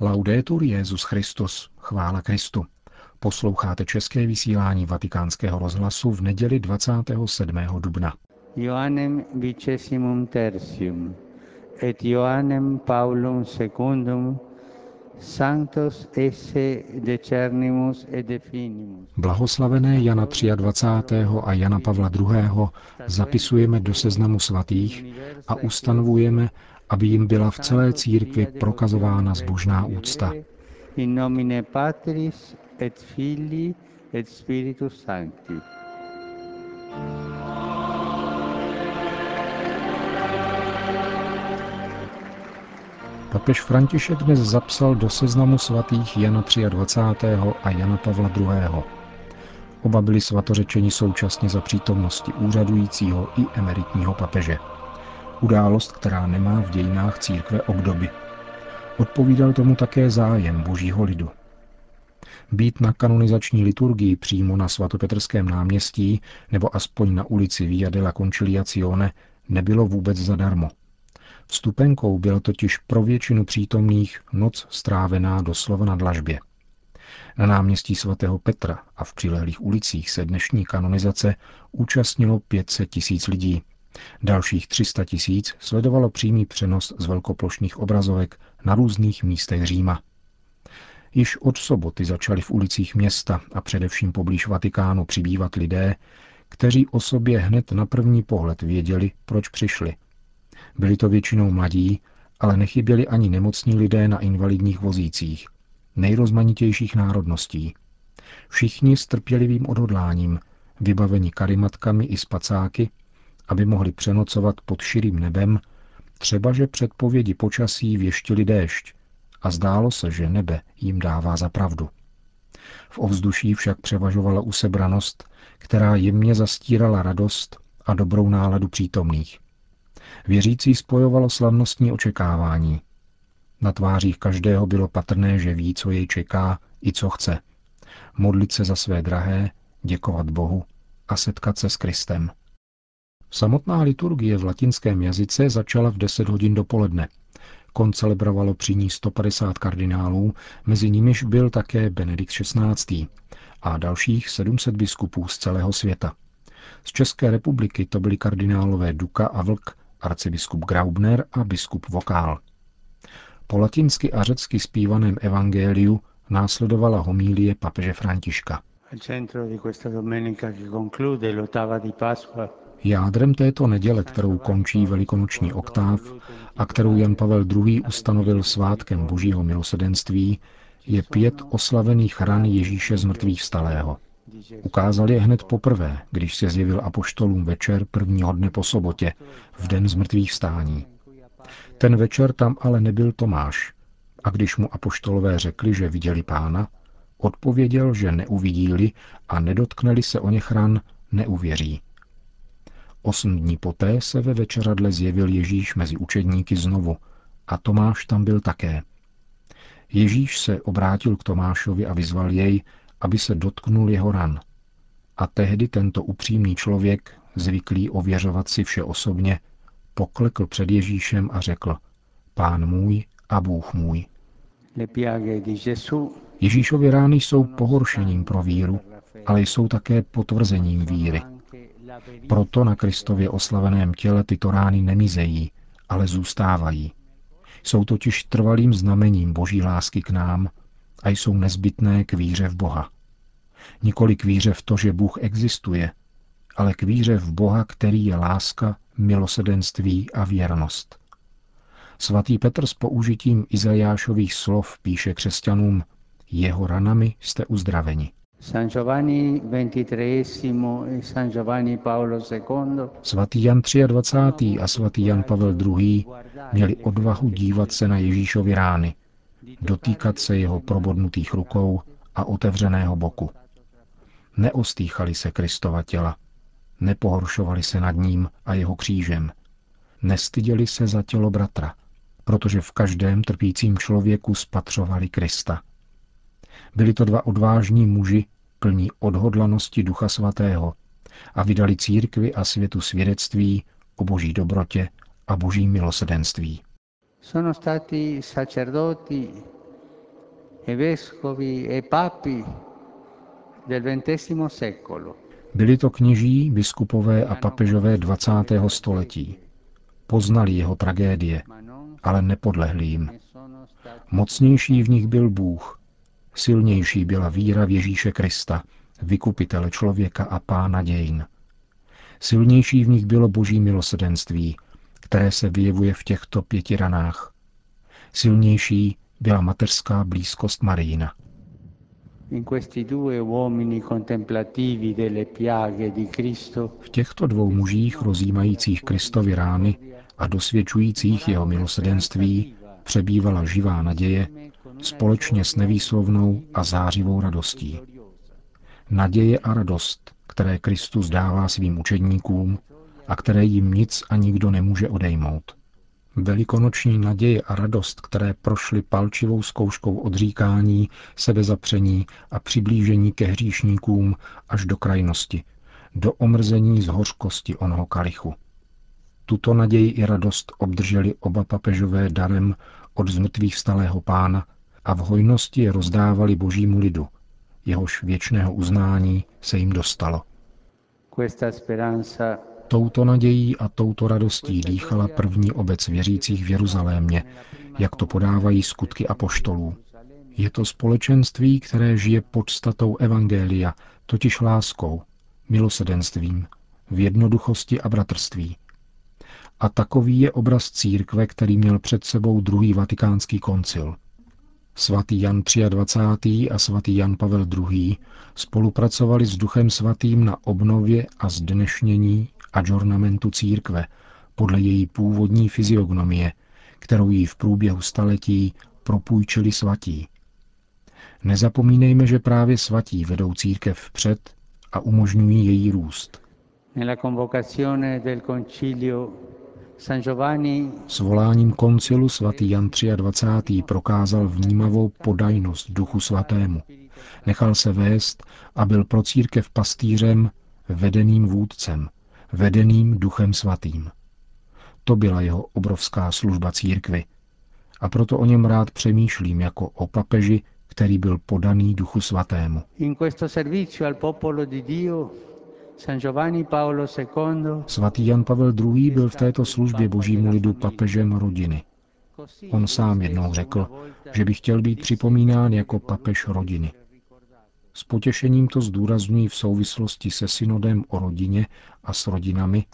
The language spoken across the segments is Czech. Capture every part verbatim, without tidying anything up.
Laudetur Jesus Christus, chvála Kristu. Posloucháte české vysílání Vatikánského rozhlasu v neděli dvacátého sedmého dubna. Ioannem Vicesimum Tertium et Ioannem Paulum Secundum Sanctos esse decernimus et definimus. Blahoslavené Jana dvacátého třetího a Jana Pavla druhého. zapisujeme do seznamu svatých a ustanovujeme, aby jim byla v celé církvi prokazována zbožná úcta. In nomine Patris et Filii et Spiritus Sancti. Papež František dnes zapsal do seznamu svatých Jana dvacátého třetího a Jana Pavla druhého. Oba byli svatořečeni současně za přítomnosti úřadujícího i emeritního papeže. Událost, která nemá v dějinách církve obdoby. Odpovídal tomu také zájem božího lidu. Být na kanonizační liturgii přímo na svatopetrském náměstí nebo aspoň na ulici Via della Conciliazione nebylo vůbec zadarmo. Vstupenkou byla totiž pro většinu přítomných noc strávená doslova na dlažbě. Na náměstí svatého Petra a v přilehlých ulicích se dnešní kanonizace účastnilo pět set tisíc lidí. Dalších tři sta tisíc sledovalo přímý přenos z velkoplošných obrazovek na různých místech Říma. Již od soboty začali v ulicích města a především poblíž Vatikánu přibývat lidé, kteří o sobě hned na první pohled věděli, proč přišli. Byli to většinou mladí, ale nechyběli ani nemocní lidé na invalidních vozících, nejrozmanitějších národností. Všichni s trpělivým odhodláním, vybaveni karimatkami i spacáky, aby mohli přenocovat pod širým nebem, třebaže předpovědi počasí věštili déšť a zdálo se, že nebe jim dává za pravdu. V ovzduší však převažovala usebranost, která jemně zastírala radost a dobrou náladu přítomných. Věřící spojovalo slavnostní očekávání. Na tvářích každého bylo patrné, že ví, co jej čeká i co chce. Modlit se za své drahé, děkovat Bohu a setkat se s Kristem. Samotná liturgie v latinském jazyce začala v deset hodin dopoledne. Koncelebrovalo při ní sto padesát kardinálů, mezi nimiž byl také Benedikt šestnáctý. a dalších sedm set biskupů z celého světa. Z České republiky to byli kardinálové Duka a Vlk, arcibiskup Graubner a biskup Vokál. Po latinsky a řecky zpívaném evangeliu následovala homilie papeže Františka. Jádrem této neděle, kterou končí velikonoční oktáv a kterou Jan Pavel druhý. ustanovil svátkem božího milosedenství, je pět oslavených ran Ježíše z mrtvých vstalého. Ukázal je hned poprvé, když se zjevil apoštolům večer prvního dne po sobotě, v den z mrtvých vstání. Ten večer tam ale nebyl Tomáš. A když mu apoštolové řekli, že viděli Pána, odpověděl, že neuvidí-li a nedotkneli se o něch ran, neuvěří. Osm dní poté se ve večeradle zjevil Ježíš mezi učedníky znovu a Tomáš tam byl také. Ježíš se obrátil k Tomášovi a vyzval jej, aby se dotknul jeho ran. A tehdy tento upřímný člověk, zvyklý ověřovat si vše osobně, poklekl před Ježíšem a řekl: Pán můj a Bůh můj. Ježíšovy rány jsou pohoršením pro víru, ale jsou také potvrzením víry. Proto na Kristově oslaveném těle tyto rány nemizejí, ale zůstávají. Jsou totiž trvalým znamením boží lásky k nám a jsou nezbytné k víře v Boha. Nikoli k víře v to, že Bůh existuje, ale k víře v Boha, který je láska, milosedenství a věrnost. Svatý Petr s použitím Izajášových slov píše křesťanům: jeho ranami jste uzdraveni. Svatý Jan dvacátý třetí a svatý Jan Pavel druhý. měli odvahu dívat se na Ježíšovy rány, dotýkat se jeho probodnutých rukou a otevřeného boku. Neostýchali se Kristova těla, nepohoršovali se nad ním a jeho křížem, nestyděli se za tělo bratra, protože v každém trpícím člověku spatřovali Krista. Byli to dva odvážní muži, plní odhodlanosti Ducha Svatého, a vydali církvi a světu svědectví o boží dobrotě a boží milosedenství. e vescovi e papi del ventesimo secolo. Byli to kněží, biskupové a papežové dvacátého století. Poznali jeho tragédie, ale nepodlehli jim. Mocnější v nich byl Bůh, silnější byla víra v Ježíše Krista, vykupitele člověka a pána dějin. Silnější v nich bylo boží milosrdenství, které se vyjevuje v těchto pěti ranách. Silnější byla mateřská blízkost Mariina. V těchto dvou mužích rozjímajících Kristovy rány a dosvědčujících jeho milosrdenství přebývala živá naděje společně s nevýslovnou a zářivou radostí. Naděje a radost, které Kristus dává svým učedníkům a které jim nic a nikdo nemůže odejmout. Velikonoční naděje a radost, které prošly palčivou zkouškou odříkání, sebezapření a přiblížení ke hříšníkům až do krajnosti, do omrzení z hořkosti onoho kalichu. Tuto naději i radost obdrželi oba papežové darem od zmrtvýchvstalého Pána a v hojnosti je rozdávali božímu lidu, jehož věčného uznání se jim dostalo. Touto nadějí a touto radostí dýchala první obec věřících v Jeruzalémě, jak to podávají skutky apoštolů. Je to společenství, které žije podstatou evangelia, totiž láskou, milosrdenstvím, v jednoduchosti a bratrství. A takový je obraz církve, který měl před sebou druhý vatikánský koncil. Svatý Jan dvacátý třetí a svatý Jan Pavel druhý spolupracovali s Duchem Svatým na obnově a zdnešnění adžornamentu církve podle její původní fyziognomie, kterou jí v průběhu staletí propůjčili svatí. Nezapomínejme, že právě svatí vedou církev vpřed a umožňují její růst. Svoláním koncilu svatý Jan dvacátý třetí prokázal vnímavou podajnost Duchu Svatému. Nechal se vést a byl pro církev pastýřem, vedeným vůdcem, vedeným Duchem Svatým. To byla jeho obrovská služba církvi. A proto o něm rád přemýšlím jako o papeži, který byl podaný Duchu Svatému. Svatý Jan Pavel druhý byl v této službě božímu lidu papežem rodiny. On sám jednou řekl, že by chtěl být připomínán jako papež rodiny. S potěšením to zdůrazňují v souvislosti se synodem o rodině a s rodinami,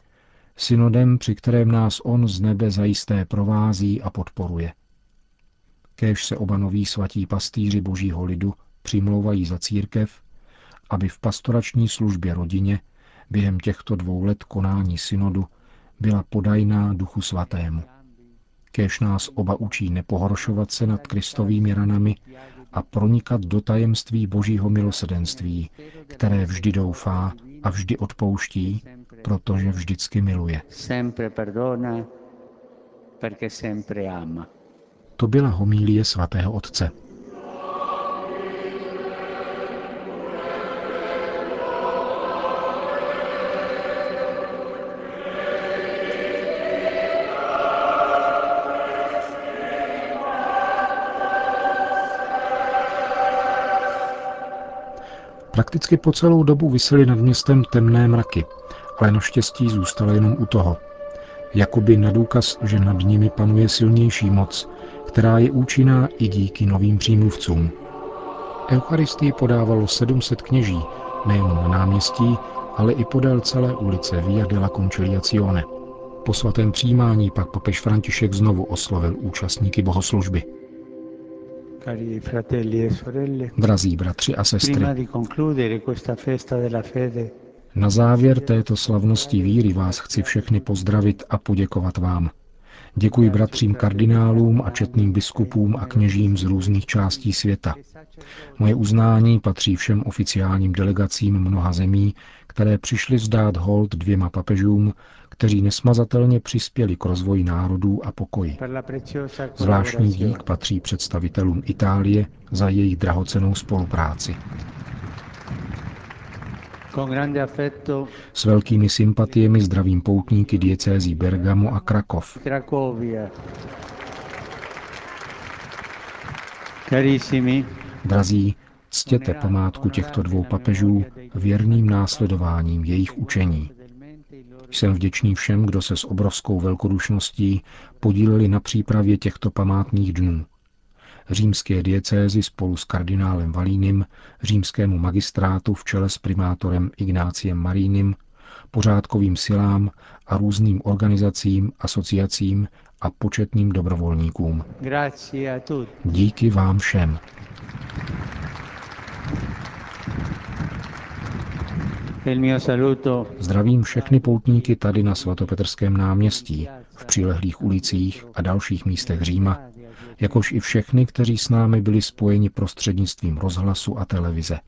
synodem, při kterém nás on z nebe zajisté provází a podporuje. Kéž se oba noví svatí pastýři božího lidu přimlouvají za církev, aby v pastorační službě rodině během těchto dvou let konání synodu byla podajná Duchu Svatému. Kéž nás oba učí nepohoršovat se nad Kristovými ranami a pronikat do tajemství božího milosrdenství, které vždy doufá a vždy odpouští, protože vždycky miluje. To byla homilie svatého otce. Prakticky po celou dobu visely nad městem temné mraky, ale naštěstí zůstala jenom u toho. Jakoby na důkaz, že nad nimi panuje silnější moc, která je účinná i díky novým přímluvcům. Eucharistii podávalo sedm set kněží, nejen na náměstí, ale i podél celé ulice Via della Conciliazione. Po svatém přijímání pak papež František znovu oslovil účastníky bohoslužby. Drazí bratři a sestry, na závěr této slavnosti víry vás chci všechny pozdravit a poděkovat vám. Děkuji bratřím kardinálům a četným biskupům a kněžím z různých částí světa. Moje uznání patří všem oficiálním delegacím mnoha zemí, které přišly vzdát hold dvěma papežům, kteří nesmazatelně přispěli k rozvoji národů a pokoji. Zvláštní dík patří představitelům Itálie za jejich drahocennou spolupráci. S velkými sympatiemi zdravím poutníky diecézí Bergamo a Krakov. Carissimi. Drazí, ctěte památku těchto dvou papežů věrným následováním jejich učení. Jsem vděčný všem, kdo se s obrovskou velkodušností podíleli na přípravě těchto památných dnů. Římské diecézi spolu s kardinálem Valínem, římskému magistrátu v čele s primátorem Ignáciem Marínem, pořádkovým silám a různým organizacím, asociacím a početným dobrovolníkům. Díky vám všem. Zdravím všechny poutníky tady na svatopetrském náměstí, v přilehlých ulicích a dalších místech Říma, jakož i všechny, kteří s námi byli spojeni prostřednictvím rozhlasu a televize.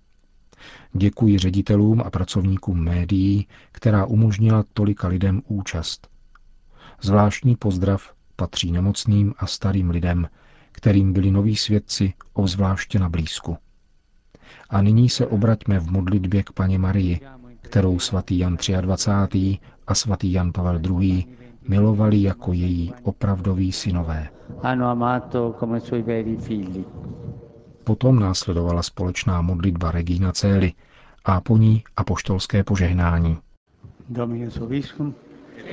Děkuji ředitelům a pracovníkům médií, která umožnila tolika lidem účast. Zvláštní pozdrav patří nemocným a starým lidem, kterým byli noví svědci obzvláště na blízku. A nyní se obraťme v modlitbě k Panně Marii, kterou svatý Jan dvacátý třetí a svatý Jan Pavel druhý. milovali jako její opravdoví synové. Potom následovala společná modlitba Regina Coeli a po ní apoštolské požehnání. Dominus vobiscum,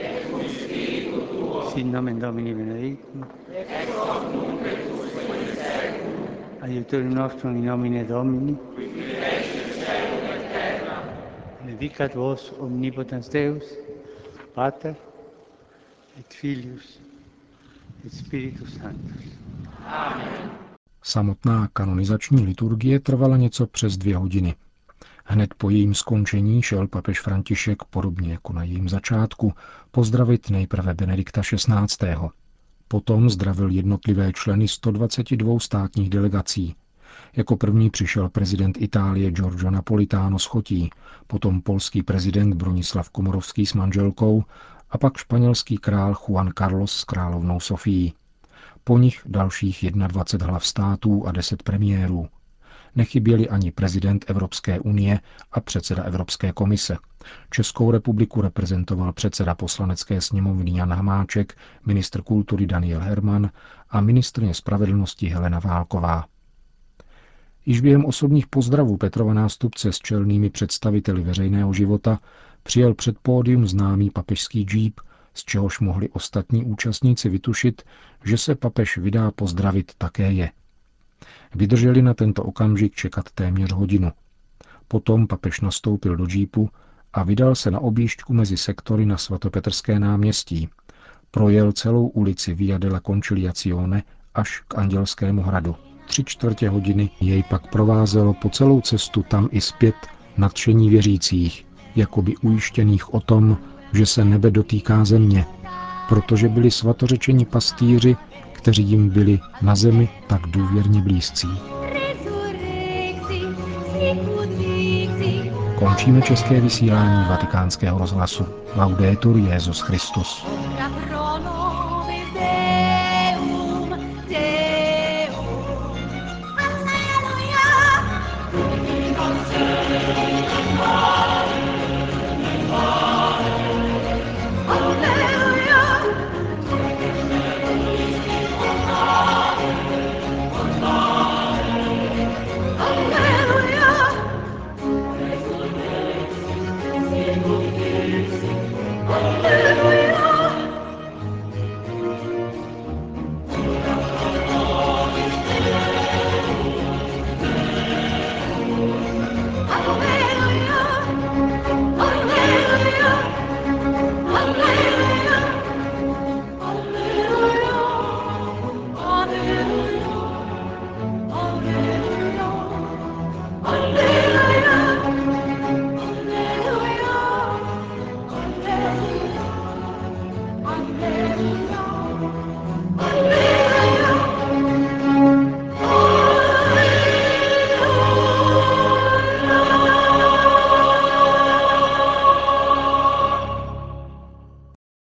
et cum spiritu tuo, sin nomen Domini benedictum, et hoc nunc et usque in seculum, aiuterium nostrum in nomine Domini, qui fecit caelum et terra, benedicat vos omnipotens Deus, Pater, et Filius, et Spiritus Sanctus. Amen. Samotná kanonizační liturgie trvala něco přes dvě hodiny. Hned po jejím skončení šel papež František, podobně jako na jejím začátku, pozdravit nejprve Benedikta šestnáctého. Potom zdravil jednotlivé členy sto dvacet dva státních delegací. Jako první přišel prezident Itálie Giorgio Napolitano s chotí, potom polský prezident Bronisław Komorowski s manželkou a pak španělský král Juan Carlos s královnou Sofií. Po nich dalších dvacet jedna hlav států a deset premiérů. Nechyběli ani prezident Evropské unie a předseda Evropské komise. Českou republiku reprezentoval předseda poslanecké sněmovny Jan Hamáček, ministr kultury Daniel Herman a ministryně spravedlnosti Helena Válková. Již během osobních pozdravů Petrova nástupce s čelnými představiteli veřejného života přijel před pódium známý papežský džíp, z čehož mohli ostatní účastníci vytušit, že se papež vydá pozdravit také je. Vydrželi na tento okamžik čekat téměř hodinu. Potom papež nastoupil do džípu a vydal se na objížďku mezi sektory na svatopetrské náměstí. Projel celou ulici Via della Conciliazione až k Andělskému hradu. Tři čtvrtě hodiny jej pak provázelo po celou cestu tam i zpět nadšení věřících, jakoby ujištěných o tom, že se nebe dotýká země, protože byli svatořečeni pastýři, kteří jim byli na zemi tak důvěrně blízcí. Končíme české vysílání Vatikánského rozhlasu. Laudetur Jesus Christus.